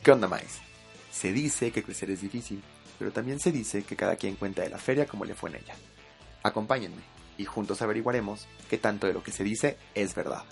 ¿Qué onda, Mike? Se dice que crecer es difícil, pero también se dice que cada quien cuenta de la feria como le fue en ella. Acompáñenme y juntos averiguaremos qué tanto de lo que se dice es verdad.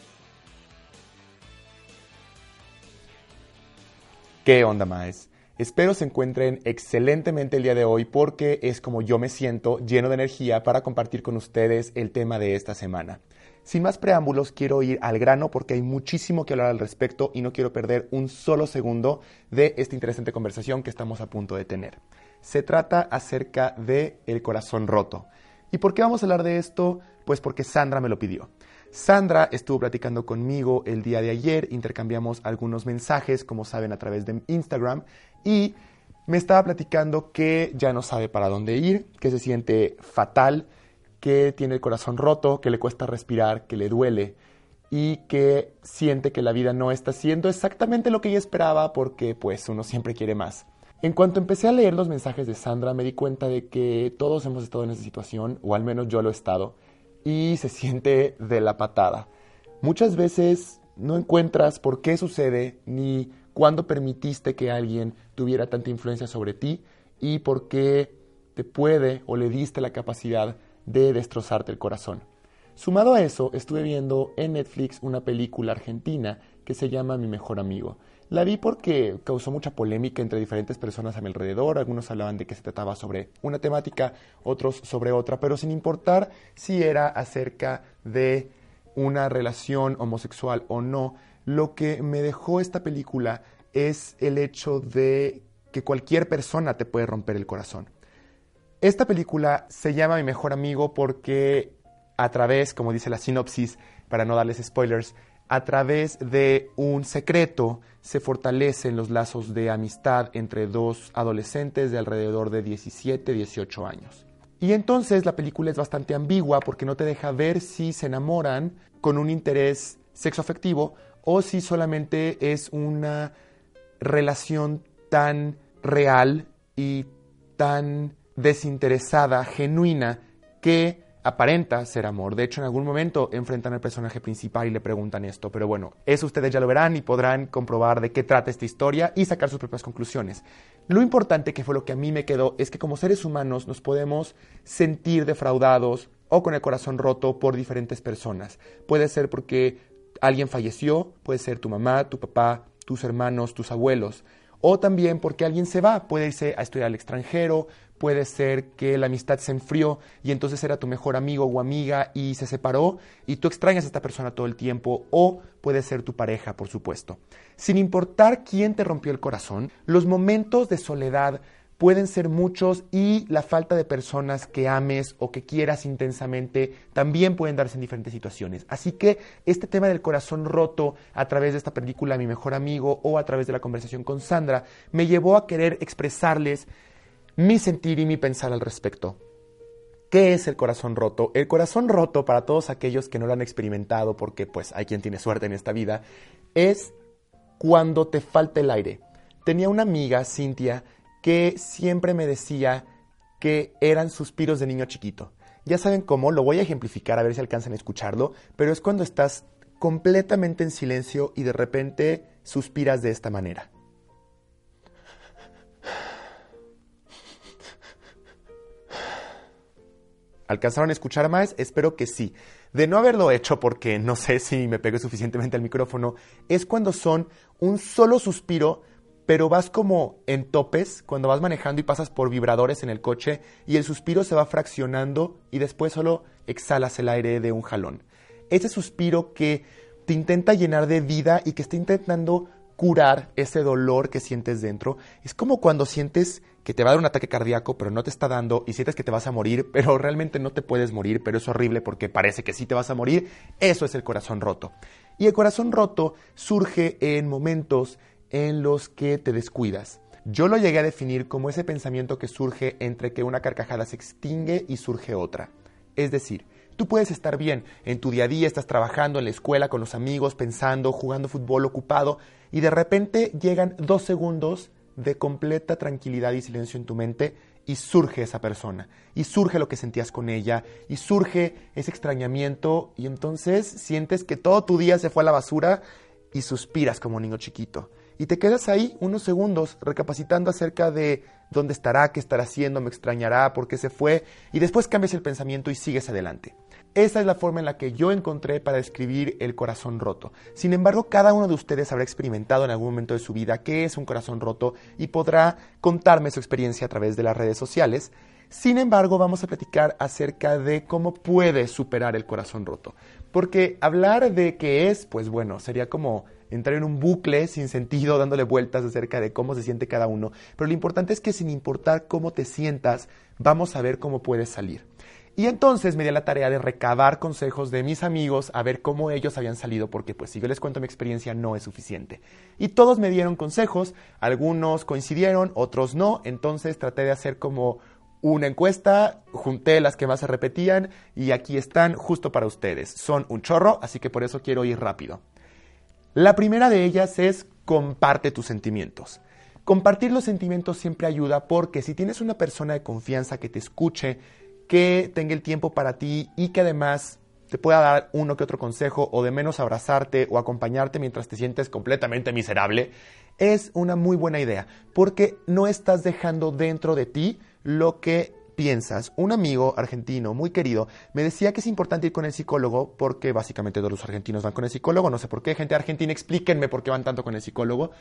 ¿Qué onda, Maes? Espero se encuentren excelentemente el día de hoy porque es como yo me siento, lleno de energía para compartir con ustedes el tema de esta semana. Sin más preámbulos, quiero ir al grano porque hay muchísimo que hablar al respecto y no quiero perder un solo segundo de esta interesante conversación que estamos a punto de tener. Se trata acerca de el corazón roto. ¿Y por qué vamos a hablar de esto? Pues porque Sandra me lo pidió. Sandra estuvo platicando conmigo el día de ayer, intercambiamos algunos mensajes, como saben, a través de Instagram, y me estaba platicando que ya no sabe para dónde ir, que se siente fatal, que tiene el corazón roto, que le cuesta respirar, que le duele y que siente que la vida no está siendo exactamente lo que ella esperaba porque pues uno siempre quiere más. En cuanto empecé a leer los mensajes de Sandra, me di cuenta de que todos hemos estado en esa situación, o al menos yo lo he estado, y se siente de la patada. Muchas veces no encuentras por qué sucede ni cuándo permitiste que alguien tuviera tanta influencia sobre ti y por qué te puede o le diste la capacidad de destrozarte el corazón. Sumado a eso, estuve viendo en Netflix una película argentina que se llama Mi Mejor Amigo. La vi porque causó mucha polémica entre diferentes personas a mi alrededor. Algunos hablaban de que se trataba sobre una temática, otros sobre otra, pero sin importar si era acerca de una relación homosexual o no, lo que me dejó esta película es el hecho de que cualquier persona te puede romper el corazón. Esta película se llama Mi Mejor Amigo porque a través, como dice la sinopsis, para no darles spoilers, a través de un secreto se fortalecen los lazos de amistad entre dos adolescentes de alrededor de 17, 18 años. Y entonces la película es bastante ambigua porque no te deja ver si se enamoran con un interés sexoafectivo o si solamente es una relación tan real y tan desinteresada, genuina, que aparenta ser amor. De hecho, en algún momento enfrentan al personaje principal y le preguntan esto. Pero bueno, eso ustedes ya lo verán y podrán comprobar de qué trata esta historia y sacar sus propias conclusiones. Lo importante, que fue lo que a mí me quedó, es que como seres humanos nos podemos sentir defraudados o con el corazón roto por diferentes personas. Puede ser porque alguien falleció, puede ser tu mamá, tu papá, tus hermanos, tus abuelos. O también porque alguien se va, puede irse a estudiar al extranjero, puede ser que la amistad se enfrió y entonces era tu mejor amigo o amiga y se separó y tú extrañas a esta persona todo el tiempo, o puede ser tu pareja, por supuesto. Sin importar quién te rompió el corazón, los momentos de soledad pueden ser muchos y la falta de personas que ames o que quieras intensamente también pueden darse en diferentes situaciones. Así que este tema del corazón roto a través de esta película Mi Mejor Amigo o a través de la conversación con Sandra me llevó a querer expresarles mi sentir y mi pensar al respecto. ¿Qué es el corazón roto? El corazón roto, para todos aquellos que no lo han experimentado, porque pues hay quien tiene suerte en esta vida, es cuando te falta el aire. Tenía una amiga, Cintia, que siempre me decía que eran suspiros de niño chiquito. Ya saben cómo, lo voy a ejemplificar a ver si alcanzan a escucharlo, pero es cuando estás completamente en silencio y de repente suspiras de esta manera. ¿Alcanzaron a escuchar más? Espero que sí. De no haberlo hecho, porque no sé si me pegué suficientemente al micrófono, es cuando son un solo suspiro, pero vas como en topes cuando vas manejando y pasas por vibradores en el coche y el suspiro se va fraccionando y después solo exhalas el aire de un jalón. Ese suspiro que te intenta llenar de vida y que está intentando curar ese dolor que sientes dentro. Es como cuando sientes que te va a dar un ataque cardíaco, pero no te está dando, y sientes que te vas a morir, pero realmente no te puedes morir, pero es horrible porque parece que sí te vas a morir. Eso es el corazón roto. Y el corazón roto surge en momentos en los que te descuidas. Yo lo llegué a definir como ese pensamiento que surge entre que una carcajada se extingue y surge otra. Es decir, tú puedes estar bien, en tu día a día estás trabajando, en la escuela, con los amigos, pensando, jugando fútbol, ocupado, y de repente llegan 2 segundos de completa tranquilidad y silencio en tu mente y surge esa persona, y surge lo que sentías con ella, y surge ese extrañamiento, y entonces sientes que todo tu día se fue a la basura y suspiras como niño chiquito. Y te quedas ahí unos segundos recapacitando acerca de dónde estará, qué estará haciendo, me extrañará, por qué se fue, y después cambias el pensamiento y sigues adelante. Esa es la forma en la que yo encontré para describir el corazón roto. Sin embargo, cada uno de ustedes habrá experimentado en algún momento de su vida qué es un corazón roto y podrá contarme su experiencia a través de las redes sociales. Sin embargo, vamos a platicar acerca de cómo puedes superar el corazón roto. Porque hablar de qué es, pues bueno, sería como entrar en un bucle sin sentido, dándole vueltas acerca de cómo se siente cada uno. Pero lo importante es que sin importar cómo te sientas, vamos a ver cómo puedes salir. Y entonces me di a la tarea de recabar consejos de mis amigos a ver cómo ellos habían salido, porque pues si yo les cuento mi experiencia no es suficiente. Y todos me dieron consejos, algunos coincidieron, otros no, entonces traté de hacer como una encuesta, junté las que más se repetían y aquí están justo para ustedes. Son un chorro, así que por eso quiero ir rápido. La primera de ellas es comparte tus sentimientos. Compartir los sentimientos siempre ayuda porque si tienes una persona de confianza que te escuche, que tenga el tiempo para ti y que además te pueda dar uno que otro consejo o de menos abrazarte o acompañarte mientras te sientes completamente miserable, es una muy buena idea porque no estás dejando dentro de ti lo que piensas. Un amigo argentino muy querido me decía que es importante ir con el psicólogo porque básicamente todos los argentinos van con el psicólogo. No sé por qué, gente argentina, explíquenme por qué van tanto con el psicólogo.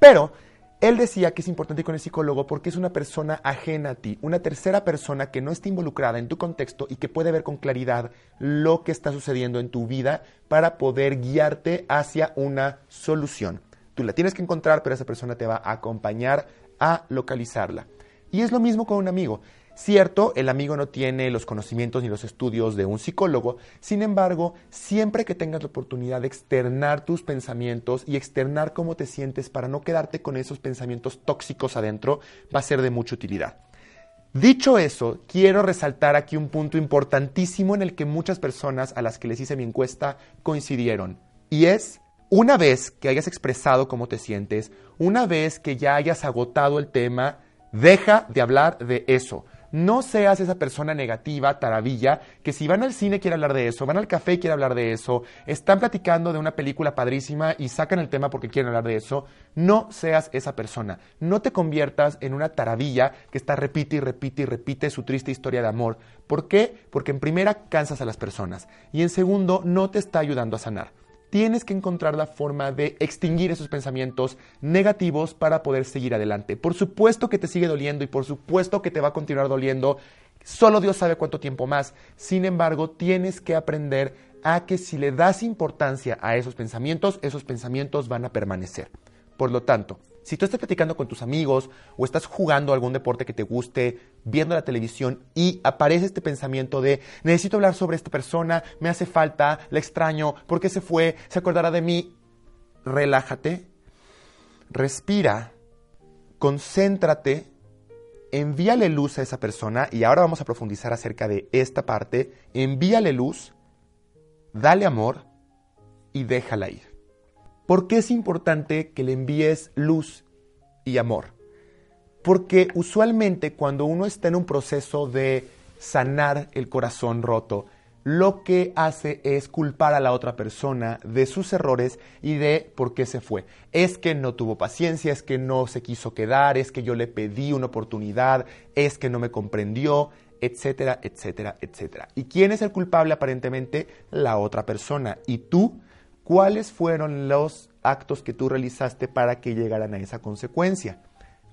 Pero él decía que es importante ir con el psicólogo porque es una persona ajena a ti, una tercera persona que no está involucrada en tu contexto y que puede ver con claridad lo que está sucediendo en tu vida para poder guiarte hacia una solución. Tú la tienes que encontrar, pero esa persona te va a acompañar a localizarla. Y es lo mismo con un amigo. Cierto, el amigo no tiene los conocimientos ni los estudios de un psicólogo, sin embargo, siempre que tengas la oportunidad de externar tus pensamientos y externar cómo te sientes para no quedarte con esos pensamientos tóxicos adentro, va a ser de mucha utilidad. Dicho eso, quiero resaltar aquí un punto importantísimo en el que muchas personas a las que les hice mi encuesta coincidieron, y es: una vez que hayas expresado cómo te sientes, una vez que ya hayas agotado el tema, deja de hablar de eso. No seas esa persona negativa, taravilla, que si van al cine quiere hablar de eso, van al café y quiere hablar de eso, están platicando de una película padrísima y sacan el tema porque quieren hablar de eso. No seas esa persona. No te conviertas en una taravilla que está repite y repite y repite su triste historia de amor. ¿Por qué? Porque en primera cansas a las personas y en segundo no te está ayudando a sanar. Tienes que encontrar la forma de extinguir esos pensamientos negativos para poder seguir adelante. Por supuesto que te sigue doliendo y por supuesto que te va a continuar doliendo. Solo Dios sabe cuánto tiempo más. Sin embargo, tienes que aprender a que si le das importancia a esos pensamientos van a permanecer. Por lo tanto, si tú estás platicando con tus amigos o estás jugando algún deporte que te guste, viendo la televisión y aparece este pensamiento de necesito hablar sobre esta persona, me hace falta, la extraño, ¿por qué se fue? ¿Se acordará de mí? Relájate, respira, concéntrate, envíale luz a esa persona y ahora vamos a profundizar acerca de esta parte. Envíale luz, dale amor y déjala ir. ¿Por qué es importante que le envíes luz y amor? Porque usualmente cuando uno está en un proceso de sanar el corazón roto, lo que hace es culpar a la otra persona de sus errores y de por qué se fue. Es que no tuvo paciencia, es que no se quiso quedar, es que yo le pedí una oportunidad, es que no me comprendió, etcétera, etcétera, etcétera. ¿Y quién es el culpable aparentemente? La otra persona. ¿Y tú? ¿Cuáles fueron los actos que tú realizaste para que llegaran a esa consecuencia?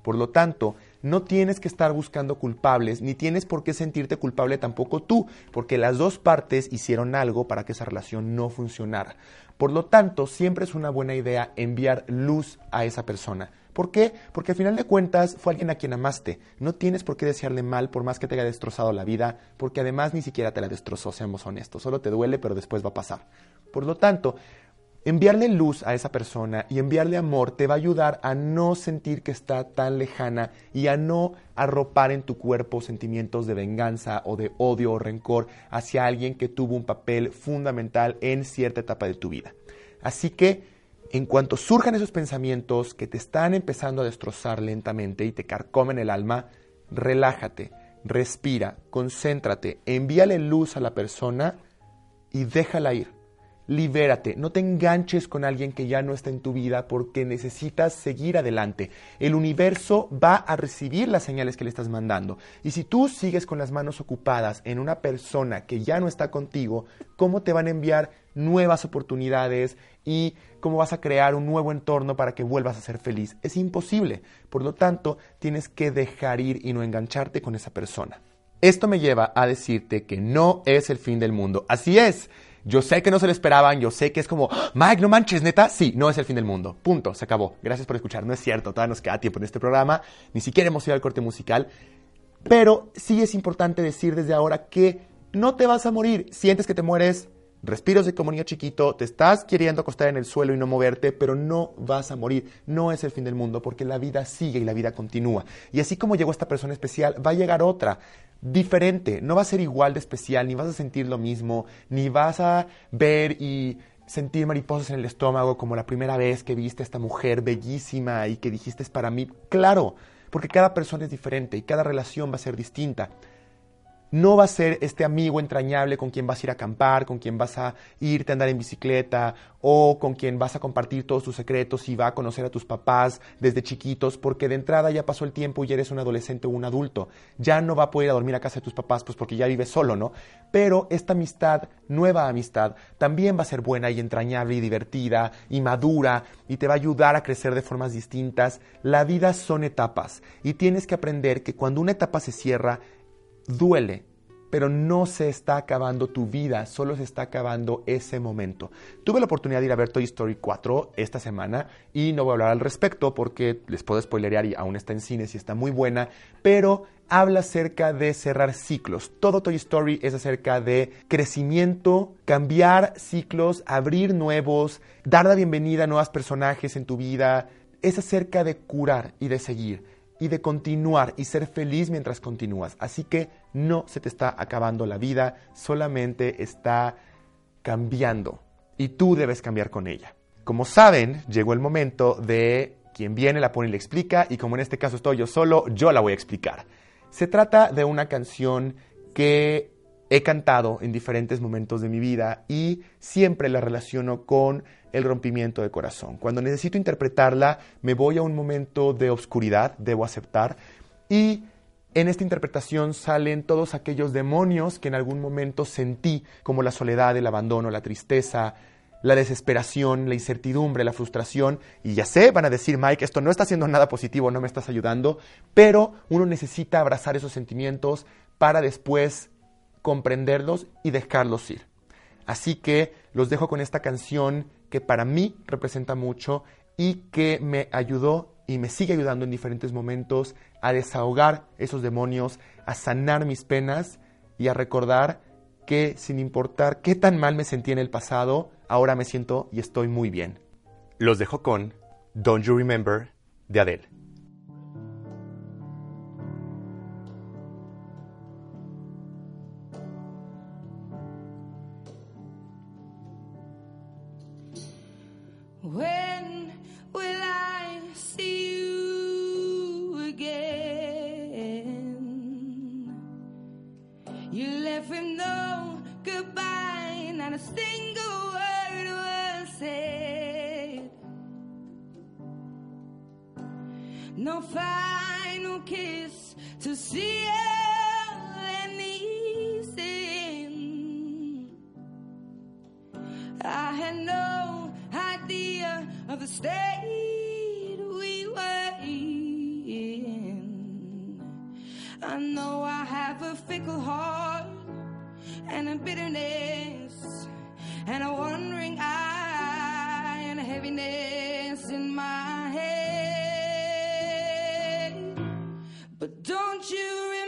Por lo tanto, No tienes que estar buscando culpables, ni tienes por qué sentirte culpable tampoco tú, porque las dos partes hicieron algo para que esa relación no funcionara. Por lo tanto, siempre es una buena idea enviar luz a esa persona. ¿Por qué? Porque al final de cuentas fue alguien a quien amaste. No tienes por qué desearle mal por más que te haya destrozado la vida, porque además ni siquiera te la destrozó, seamos honestos. Solo te duele, pero después va a pasar. Por lo tanto, enviarle luz a esa persona y enviarle amor te va a ayudar a no sentir que está tan lejana y a no arropar en tu cuerpo sentimientos de venganza o de odio o rencor hacia alguien que tuvo un papel fundamental en cierta etapa de tu vida. Así que, en cuanto surjan esos pensamientos que te están empezando a destrozar lentamente y te carcomen el alma, relájate, respira, concéntrate, envíale luz a la persona y déjala ir. Libérate, no te enganches con alguien que ya no está en tu vida porque necesitas seguir adelante. El universo va a recibir las señales que le estás mandando. Y si tú sigues con las manos ocupadas en una persona que ya no está contigo, ¿cómo te van a enviar nuevas oportunidades y cómo vas a crear un nuevo entorno para que vuelvas a ser feliz? Es imposible. Por lo tanto, tienes que dejar ir y no engancharte con esa persona. Esto me lleva a decirte que no es el fin del mundo. Así es. Yo sé que no se lo esperaban, yo sé que es como, Mike, no manches, ¿neta? Sí, no es el fin del mundo. Punto, se acabó. Gracias por escuchar. No es cierto, todavía nos queda tiempo en este programa. Ni siquiera hemos ido al corte musical. Pero sí es importante decir desde ahora que no te vas a morir. Sientes que te mueres, respiras de como niño chiquito, te estás queriendo acostar en el suelo y no moverte, pero no vas a morir. No es el fin del mundo porque la vida sigue y la vida continúa. Y así como llegó esta persona especial, va a llegar otra. Diferente, no va a ser igual de especial, ni vas a sentir lo mismo, ni vas a ver y sentir mariposas en el estómago como la primera vez que viste a esta mujer bellísima y que dijiste es para mí. Claro, porque cada persona es diferente y cada relación va a ser distinta. No va a ser este amigo entrañable con quien vas a ir a acampar, con quien vas a irte a andar en bicicleta o con quien vas a compartir todos tus secretos y va a conocer a tus papás desde chiquitos porque de entrada ya pasó el tiempo y ya eres un adolescente o un adulto. Ya no va a poder ir a dormir a casa de tus papás pues porque ya vives solo, ¿no? Pero esta amistad, nueva amistad, también va a ser buena y entrañable y divertida y madura y te va a ayudar a crecer de formas distintas. La vida son etapas y tienes que aprender que cuando una etapa se cierra, duele, pero no se está acabando tu vida, solo se está acabando ese momento. Tuve la oportunidad de ir a ver Toy Story 4 esta semana y no voy a hablar al respecto porque les puedo spoilerear y aún está en cines y está muy buena, pero habla acerca de cerrar ciclos. Todo Toy Story es acerca de crecimiento, cambiar ciclos, abrir nuevos, dar la bienvenida a nuevos personajes en tu vida. Es acerca de curar y de seguir. Y de continuar y ser feliz mientras continúas. Así que no se te está acabando la vida, solamente está cambiando. Y tú debes cambiar con ella. Como saben, llegó el momento de quien viene, la pone y le explica. Y como en este caso estoy yo solo, yo la voy a explicar. Se trata de una canción que he cantado en diferentes momentos de mi vida y siempre la relaciono con el rompimiento de corazón. Cuando necesito interpretarla, me voy a un momento de oscuridad, debo aceptar, y en esta interpretación salen todos aquellos demonios que en algún momento sentí, como la soledad, el abandono, la tristeza, la desesperación, la incertidumbre, la frustración. Y ya sé, van a decir, Mike, esto no está haciendo nada positivo, no me estás ayudando, pero uno necesita abrazar esos sentimientos para después comprenderlos y dejarlos ir. Así que los dejo con esta canción que para mí representa mucho y que me ayudó y me sigue ayudando en diferentes momentos a desahogar esos demonios, a sanar mis penas y a recordar que sin importar qué tan mal me sentí en el pasado, ahora me siento y estoy muy bien. Los dejo con Don't You Remember de Adele. When will I see you again? You left with no goodbye, not a single word was said. No final kiss to see you in the evening. I had no idea of the state we were in. fickle heart and a bitterness and a wandering eye and a heaviness in my head. But don't you remember?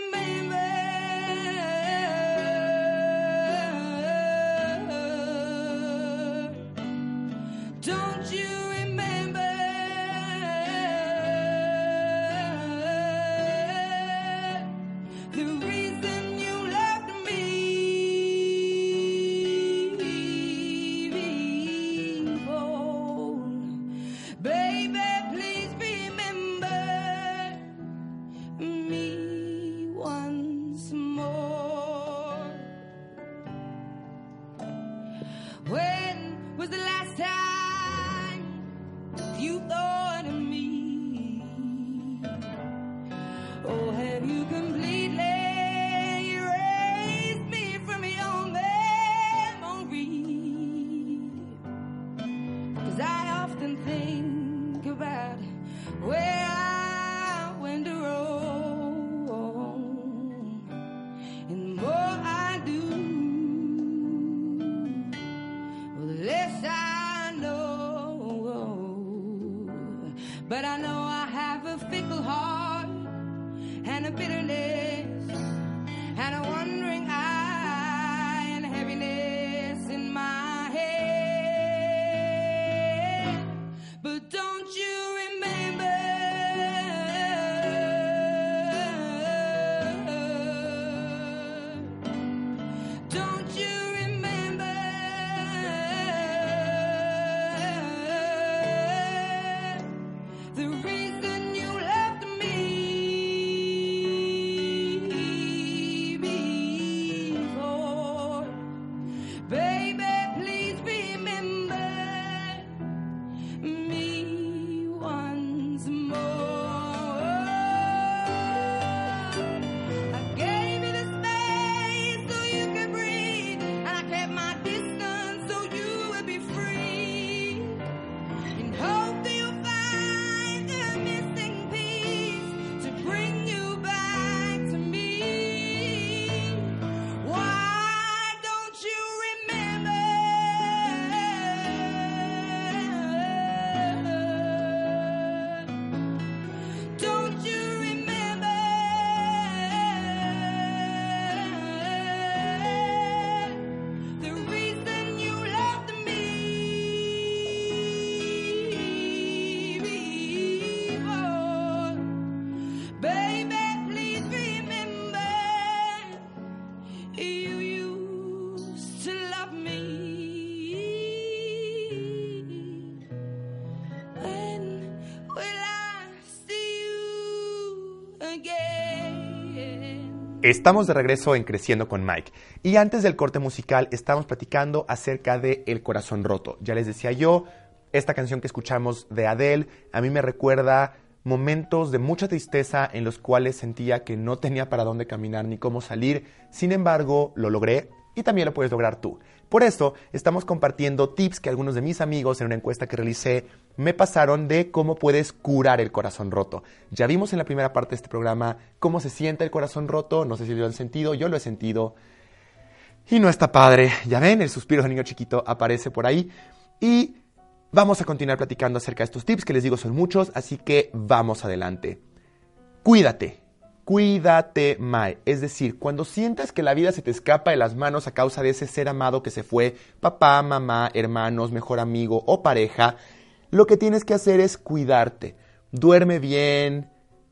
Estamos de regreso en Creciendo con Mike y antes del corte musical estamos platicando acerca de El Corazón Roto. Ya les decía yo, esta canción que escuchamos de Adele a mí me recuerda momentos de mucha tristeza en los cuales sentía que no tenía para dónde caminar ni cómo salir. Sin embargo, lo logré y también lo puedes lograr tú. Por eso estamos compartiendo tips que algunos de mis amigos en una encuesta que realicé me pasaron de cómo puedes curar el corazón roto. Ya vimos en la primera parte de este programa cómo se siente el corazón roto. No sé si lo han sentido, yo lo he sentido. Y no está padre. Ya ven, el suspiro del niño chiquito aparece por ahí. Y vamos a continuar platicando acerca de estos tips que les digo son muchos, así que vamos adelante. Cuídate. Cuídate, Mai. Es decir, cuando sientas que la vida se te escapa de las manos a causa de ese ser amado que se fue, papá, mamá, hermanos, mejor amigo o pareja, lo que tienes que hacer es cuidarte. Duerme bien,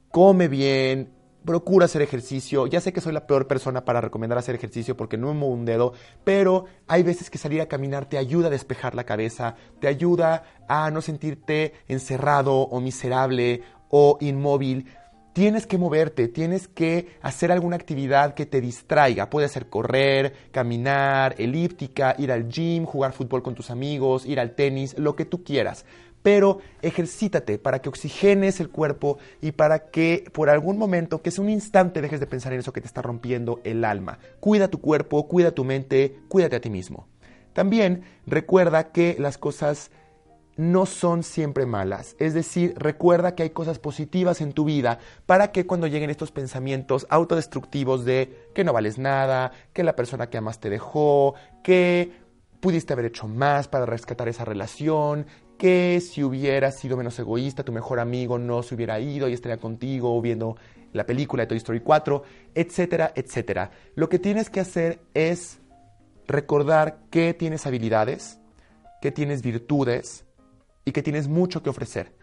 come bien, procura hacer ejercicio. Ya sé que soy la peor persona para recomendar hacer ejercicio porque no me muevo un dedo, pero hay veces que salir a caminar te ayuda a despejar la cabeza, te ayuda a no sentirte encerrado o miserable o inmóvil. Tienes que moverte, tienes que hacer alguna actividad que te distraiga. Puede ser correr, caminar, elíptica, ir al gym, jugar fútbol con tus amigos, ir al tenis, lo que tú quieras. Pero ejercítate para que oxigenes el cuerpo y para que por algún momento, que sea un instante, dejes de pensar en eso que te está rompiendo el alma. Cuida tu cuerpo, cuida tu mente, cuídate a ti mismo. También recuerda que las cosas no son siempre malas. Es decir, recuerda que hay cosas positivas en tu vida para que cuando lleguen estos pensamientos autodestructivos de que no vales nada, que la persona que amas te dejó, que pudiste haber hecho más para rescatar esa relación, que si hubieras sido menos egoísta, tu mejor amigo no se hubiera ido y estaría contigo viendo la película de Toy Story 4, etcétera, etcétera. Lo que tienes que hacer es recordar que tienes habilidades, que tienes virtudes y que tienes mucho que ofrecer.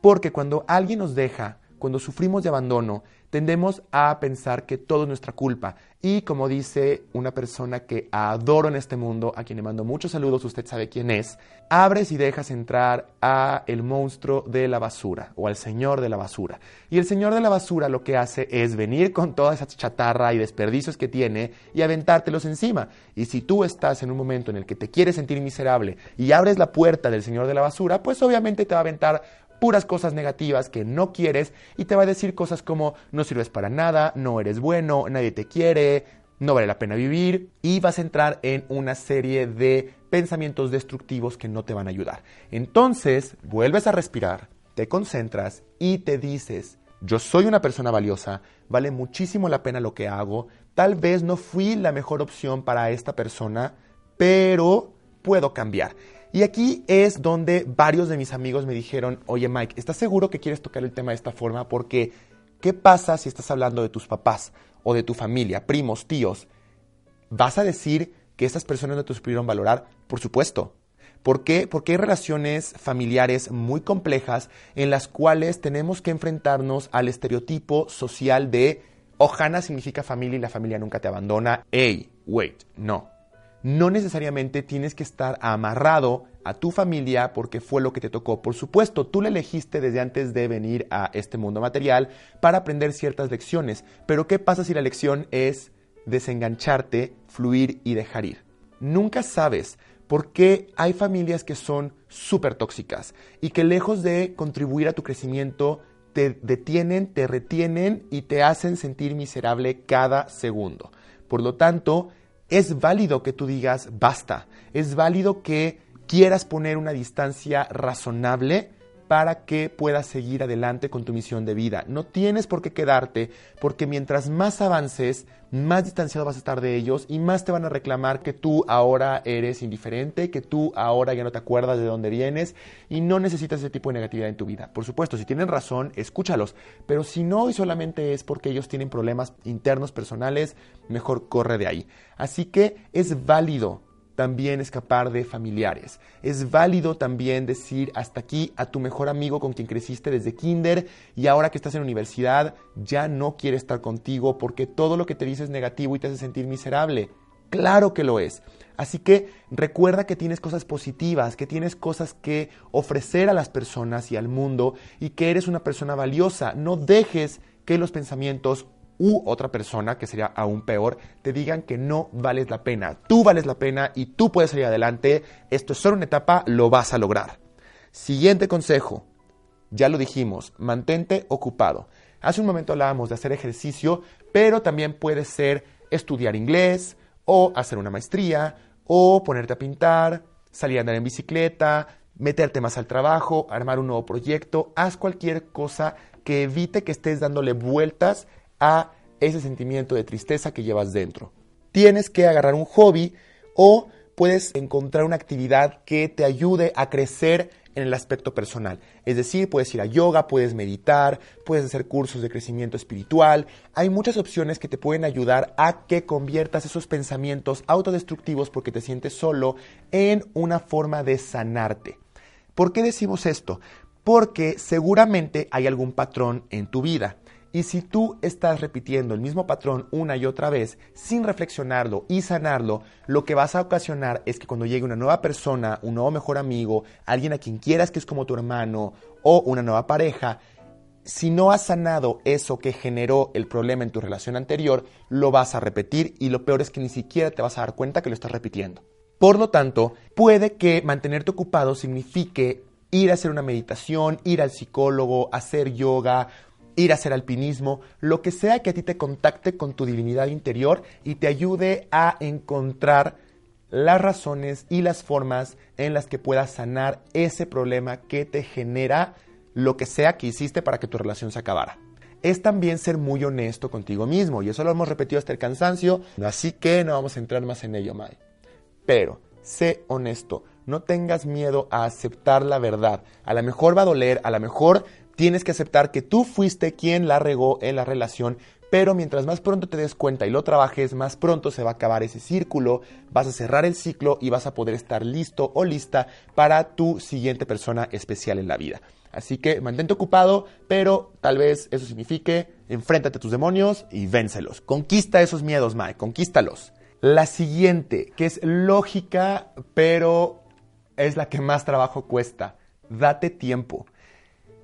Porque cuando alguien nos deja, cuando sufrimos de abandono, tendemos a pensar que todo es nuestra culpa. Y como dice una persona que adoro en este mundo, a quien le mando muchos saludos, usted sabe quién es, abres y dejas entrar a el monstruo de la basura o al señor de la basura. Y el señor de la basura lo que hace es venir con toda esa chatarra y desperdicios que tiene y aventártelos encima. Y si tú estás en un momento en el que te quieres sentir miserable y abres la puerta del señor de la basura, pues obviamente te va a aventar puras cosas negativas que no quieres y te va a decir cosas como no sirves para nada, no eres bueno, nadie te quiere, no vale la pena vivir y vas a entrar en una serie de pensamientos destructivos que no te van a ayudar. Entonces, vuelves a respirar, te concentras y te dices, yo soy una persona valiosa, vale muchísimo la pena lo que hago, tal vez no fui la mejor opción para esta persona, pero puedo cambiar. Y aquí es donde varios de mis amigos me dijeron, oye Mike, ¿estás seguro que quieres tocar el tema de esta forma? Porque, ¿qué pasa si estás hablando de tus papás o de tu familia, primos, tíos? ¿Vas a decir que estas personas no te supieron valorar? Por supuesto. ¿Por qué? Porque hay relaciones familiares muy complejas en las cuales tenemos que enfrentarnos al estereotipo social de Ohana significa familia y la familia nunca te abandona. Ey, wait, no. No necesariamente tienes que estar amarrado a tu familia porque fue lo que te tocó. Por supuesto, tú la elegiste desde antes de venir a este mundo material para aprender ciertas lecciones. Pero ¿qué pasa si la lección es desengancharte, fluir y dejar ir? Nunca sabes por qué hay familias que son súper tóxicas y que lejos de contribuir a tu crecimiento, te detienen, te retienen y te hacen sentir miserable cada segundo. Por lo tanto, es válido que tú digas basta, es válido que quieras poner una distancia razonable para que puedas seguir adelante con tu misión de vida. No tienes por qué quedarte porque mientras más avances, más distanciado vas a estar de ellos y más te van a reclamar que tú ahora eres indiferente, que tú ahora ya no te acuerdas de dónde vienes y no necesitas ese tipo de negatividad en tu vida. Por supuesto, si tienen razón, escúchalos, pero si no y solamente es porque ellos tienen problemas internos personales, mejor corre de ahí. Así que es válido también escapar de familiares. Es válido también decir hasta aquí a tu mejor amigo con quien creciste desde kinder y ahora que estás en universidad ya no quiere estar contigo porque todo lo que te dice es negativo y te hace sentir miserable. Claro que lo es. Así que recuerda que tienes cosas positivas, que tienes cosas que ofrecer a las personas y al mundo y que eres una persona valiosa. No dejes que los pensamientos u otra persona, que sería aún peor, te digan que no vales la pena. Tú vales la pena y tú puedes salir adelante. Esto es solo una etapa, lo vas a lograr. Siguiente consejo. Ya lo dijimos, mantente ocupado. Hace un momento hablábamos de hacer ejercicio, pero también puede ser estudiar inglés o hacer una maestría o ponerte a pintar, salir a andar en bicicleta, meterte más al trabajo, armar un nuevo proyecto. Haz cualquier cosa que evite que estés dándole vueltas a ese sentimiento de tristeza que llevas dentro. Tienes que agarrar un hobby o puedes encontrar una actividad que te ayude a crecer en el aspecto personal. Es decir, puedes ir a yoga, puedes meditar, puedes hacer cursos de crecimiento espiritual. Hay muchas opciones que te pueden ayudar a que conviertas esos pensamientos autodestructivos porque te sientes solo en una forma de sanarte. ¿Por qué decimos esto? Porque seguramente hay algún patrón en tu vida. Y si tú estás repitiendo el mismo patrón una y otra vez, sin reflexionarlo y sanarlo, lo que vas a ocasionar es que cuando llegue una nueva persona, un nuevo mejor amigo, alguien a quien quieras que es como tu hermano o una nueva pareja, si no has sanado eso que generó el problema en tu relación anterior, lo vas a repetir y lo peor es que ni siquiera te vas a dar cuenta que lo estás repitiendo. Por lo tanto, puede que mantenerte ocupado signifique ir a hacer una meditación, ir al psicólogo, hacer yoga, ir a hacer alpinismo, lo que sea que a ti te contacte con tu divinidad interior y te ayude a encontrar las razones y las formas en las que puedas sanar ese problema que te genera lo que sea que hiciste para que tu relación se acabara. Es también ser muy honesto contigo mismo, y eso lo hemos repetido hasta el cansancio, así que no vamos a entrar más en ello, Mai. Pero sé honesto, no tengas miedo a aceptar la verdad. A lo mejor va a doler, a lo mejor tienes que aceptar que tú fuiste quien la regó en la relación, pero mientras más pronto te des cuenta y lo trabajes, más pronto se va a acabar ese círculo, vas a cerrar el ciclo y vas a poder estar listo o lista para tu siguiente persona especial en la vida. Así que mantente ocupado, pero tal vez eso signifique enfréntate a tus demonios y vénselos. Conquista esos miedos, Mike, conquístalos. La siguiente, que es lógica, pero es la que más trabajo cuesta. Date tiempo.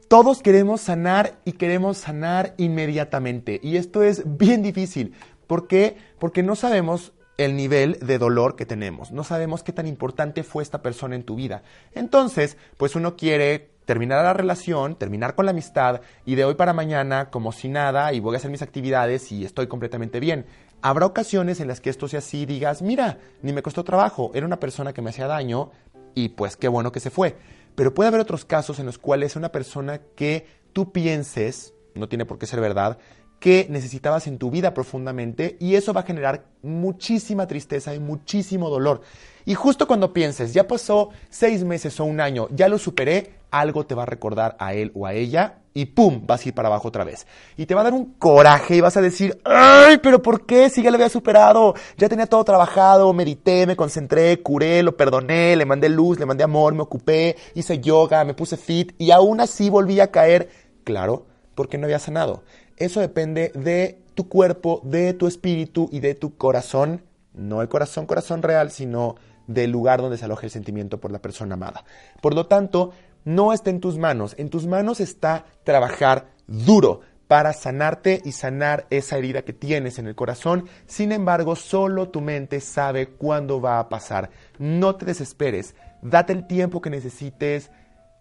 Todos queremos sanar y queremos sanar inmediatamente. Y esto es bien difícil. ¿Por qué? Porque no sabemos el nivel de dolor que tenemos. No sabemos qué tan importante fue esta persona en tu vida. Entonces, pues uno quiere terminar la relación, terminar con la amistad y de hoy para mañana como si nada y voy a hacer mis actividades y estoy completamente bien. Habrá ocasiones en las que esto sea así y digas, mira, ni me costó trabajo, era una persona que me hacía daño y pues qué bueno que se fue. Pero puede haber otros casos en los cuales una persona que tú pienses, no tiene por qué ser verdad, que necesitabas en tu vida profundamente y eso va a generar muchísima tristeza y muchísimo dolor. Y justo cuando pienses, ya pasó 6 meses o 1 año, ya lo superé, algo te va a recordar a él o a ella y ¡pum! Vas a ir para abajo otra vez. Y te va a dar un coraje y vas a decir, ¡ay! ¿Pero por qué? Si ya lo había superado, ya tenía todo trabajado, medité, me concentré, curé, lo perdoné, le mandé luz, le mandé amor, me ocupé, hice yoga, me puse fit y aún así volví a caer. Claro, porque no había sanado. Eso depende de tu cuerpo, de tu espíritu y de tu corazón. No el corazón real, sino del lugar donde se aloja el sentimiento por la persona amada. Por lo tanto, no está en tus manos. En tus manos está trabajar duro para sanarte y sanar esa herida que tienes en el corazón. Sin embargo, solo tu mente sabe cuándo va a pasar. No te desesperes. Date el tiempo que necesites.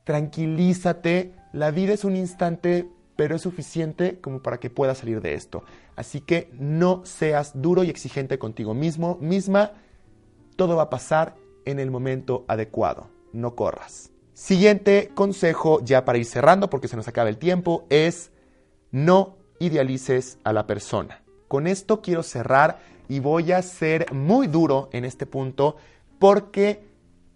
Tranquilízate. La vida es un instante, pero es suficiente como para que puedas salir de esto. Así que no seas duro y exigente contigo mismo, misma. Todo va a pasar en el momento adecuado. No corras. Siguiente consejo, ya para ir cerrando porque se nos acaba el tiempo, es no idealices a la persona. Con esto quiero cerrar y voy a ser muy duro en este punto porque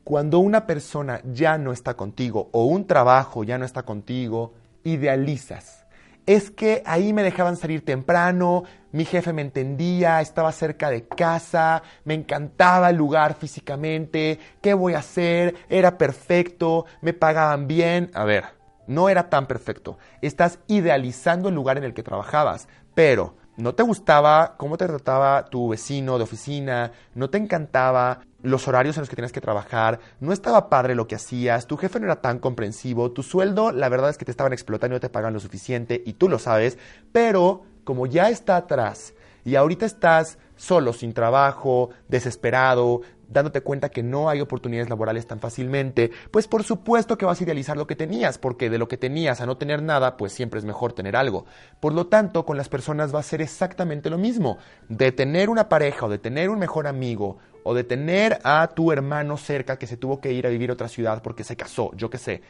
cuando una persona ya no está contigo o un trabajo ya no está contigo, idealizas. Es que ahí me dejaban salir temprano, mi jefe me entendía, estaba cerca de casa, me encantaba el lugar físicamente, ¿qué voy a hacer? Era perfecto, me pagaban bien. A ver, no era tan perfecto. Estás idealizando el lugar en el que trabajabas, pero no te gustaba cómo te trataba tu vecino de oficina, no te encantaba los horarios en los que tenías que trabajar, no estaba padre lo que hacías, tu jefe no era tan comprensivo, tu sueldo, la verdad es que te estaban explotando y no te pagan lo suficiente y tú lo sabes, pero como ya está atrás y ahorita estás solo, sin trabajo, desesperado, dándote cuenta que no hay oportunidades laborales tan fácilmente, pues por supuesto que vas a idealizar lo que tenías, porque de lo que tenías a no tener nada, pues siempre es mejor tener algo. Por lo tanto, con las personas va a ser exactamente lo mismo. De tener una pareja o de tener un mejor amigo o de tener a tu hermano cerca que se tuvo que ir a vivir a otra ciudad porque se casó, yo qué sé.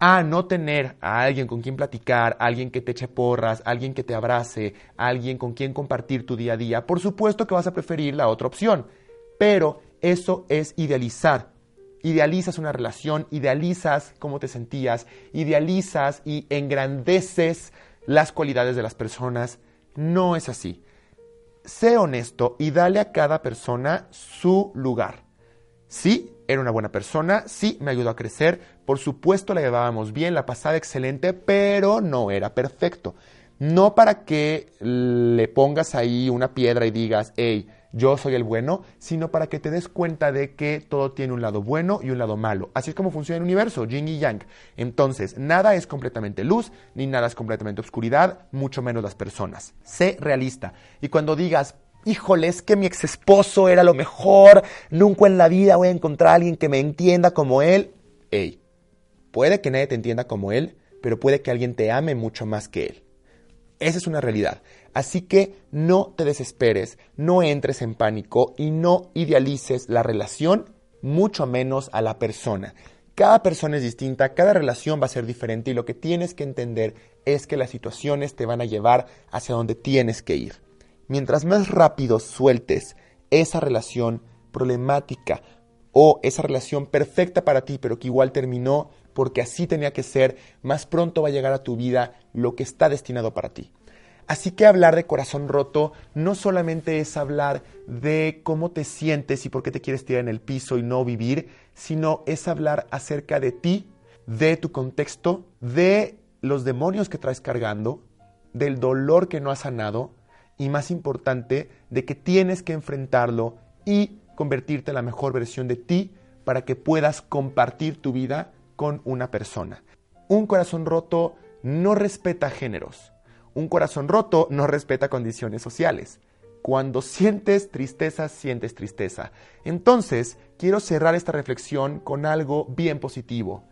A no tener a alguien con quien platicar, alguien que te eche porras, alguien que te abrace, alguien con quien compartir tu día a día. Por supuesto que vas a preferir la otra opción, pero eso es idealizar. Idealizas una relación, idealizas cómo te sentías, idealizas y engrandeces las cualidades de las personas. No es así. Sé honesto y dale a cada persona su lugar. Sí, era una buena persona, sí, me ayudó a crecer, por supuesto la llevábamos bien, la pasaba excelente, pero no era perfecto. No para que le pongas ahí una piedra y digas, hey, yo soy el bueno, sino para que te des cuenta de que todo tiene un lado bueno y un lado malo. Así es como funciona el universo, yin y yang. Entonces, nada es completamente luz, ni nada es completamente oscuridad, mucho menos las personas. Sé realista. Y cuando digas, híjole, es que mi exesposo era lo mejor, nunca en la vida voy a encontrar a alguien que me entienda como él. Ey, puede que nadie te entienda como él, pero puede que alguien te ame mucho más que él. Esa es una realidad. Así que no te desesperes, no entres en pánico y no idealices la relación, mucho menos a la persona. Cada persona es distinta, cada relación va a ser diferente y lo que tienes que entender es que las situaciones te van a llevar hacia donde tienes que ir. Mientras más rápido sueltes esa relación problemática o esa relación perfecta para ti, pero que igual terminó porque así tenía que ser, más pronto va a llegar a tu vida lo que está destinado para ti. Así que hablar de corazón roto no solamente es hablar de cómo te sientes y por qué te quieres tirar en el piso y no vivir, sino es hablar acerca de ti, de tu contexto, de los demonios que traes cargando, del dolor que no has sanado y, más importante, de que tienes que enfrentarlo y convertirte en la mejor versión de ti para que puedas compartir tu vida con una persona. Un corazón roto no respeta géneros. Un corazón roto no respeta condiciones sociales. Cuando sientes tristeza. Entonces, quiero cerrar esta reflexión con algo bien positivo.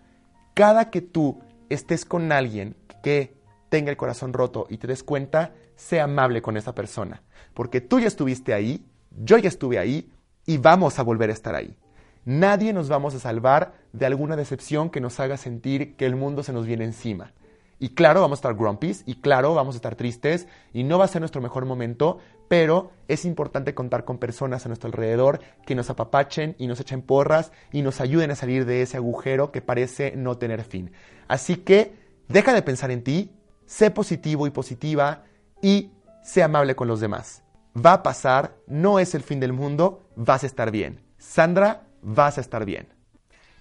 Cada que tú estés con alguien que tenga el corazón roto y te des cuenta, sé amable con esa persona. Porque tú ya estuviste ahí, yo ya estuve ahí y vamos a volver a estar ahí. Nadie nos vamos a salvar de alguna decepción que nos haga sentir que el mundo se nos viene encima. Y claro, vamos a estar grumpies, y claro, vamos a estar tristes, y no va a ser nuestro mejor momento, pero es importante contar con personas a nuestro alrededor que nos apapachen y nos echen porras y nos ayuden a salir de ese agujero que parece no tener fin. Así que deja de pensar en ti, sé positivo y positiva, y sé amable con los demás. Va a pasar, no es el fin del mundo, vas a estar bien. Sandra, vas a estar bien.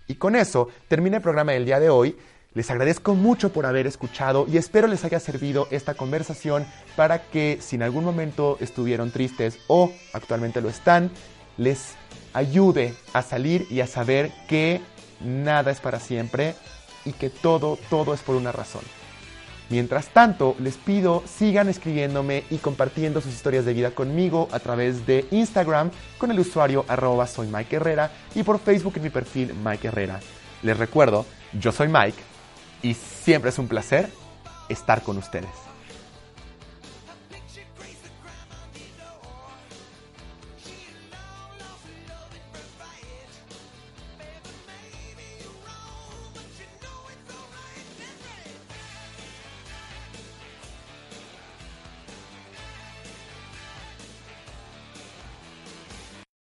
Y con eso termina el programa del día de hoy. Les agradezco mucho por haber escuchado y espero les haya servido esta conversación para que, si en algún momento estuvieron tristes o actualmente lo están, les ayude a salir y a saber que nada es para siempre y que todo es por una razón. Mientras tanto, les pido sigan escribiéndome y compartiendo sus historias de vida conmigo a través de Instagram con el usuario @soymikeherrera y por Facebook en mi perfil Mike Herrera. Les recuerdo, yo soy Mike. Y siempre es un placer estar con ustedes.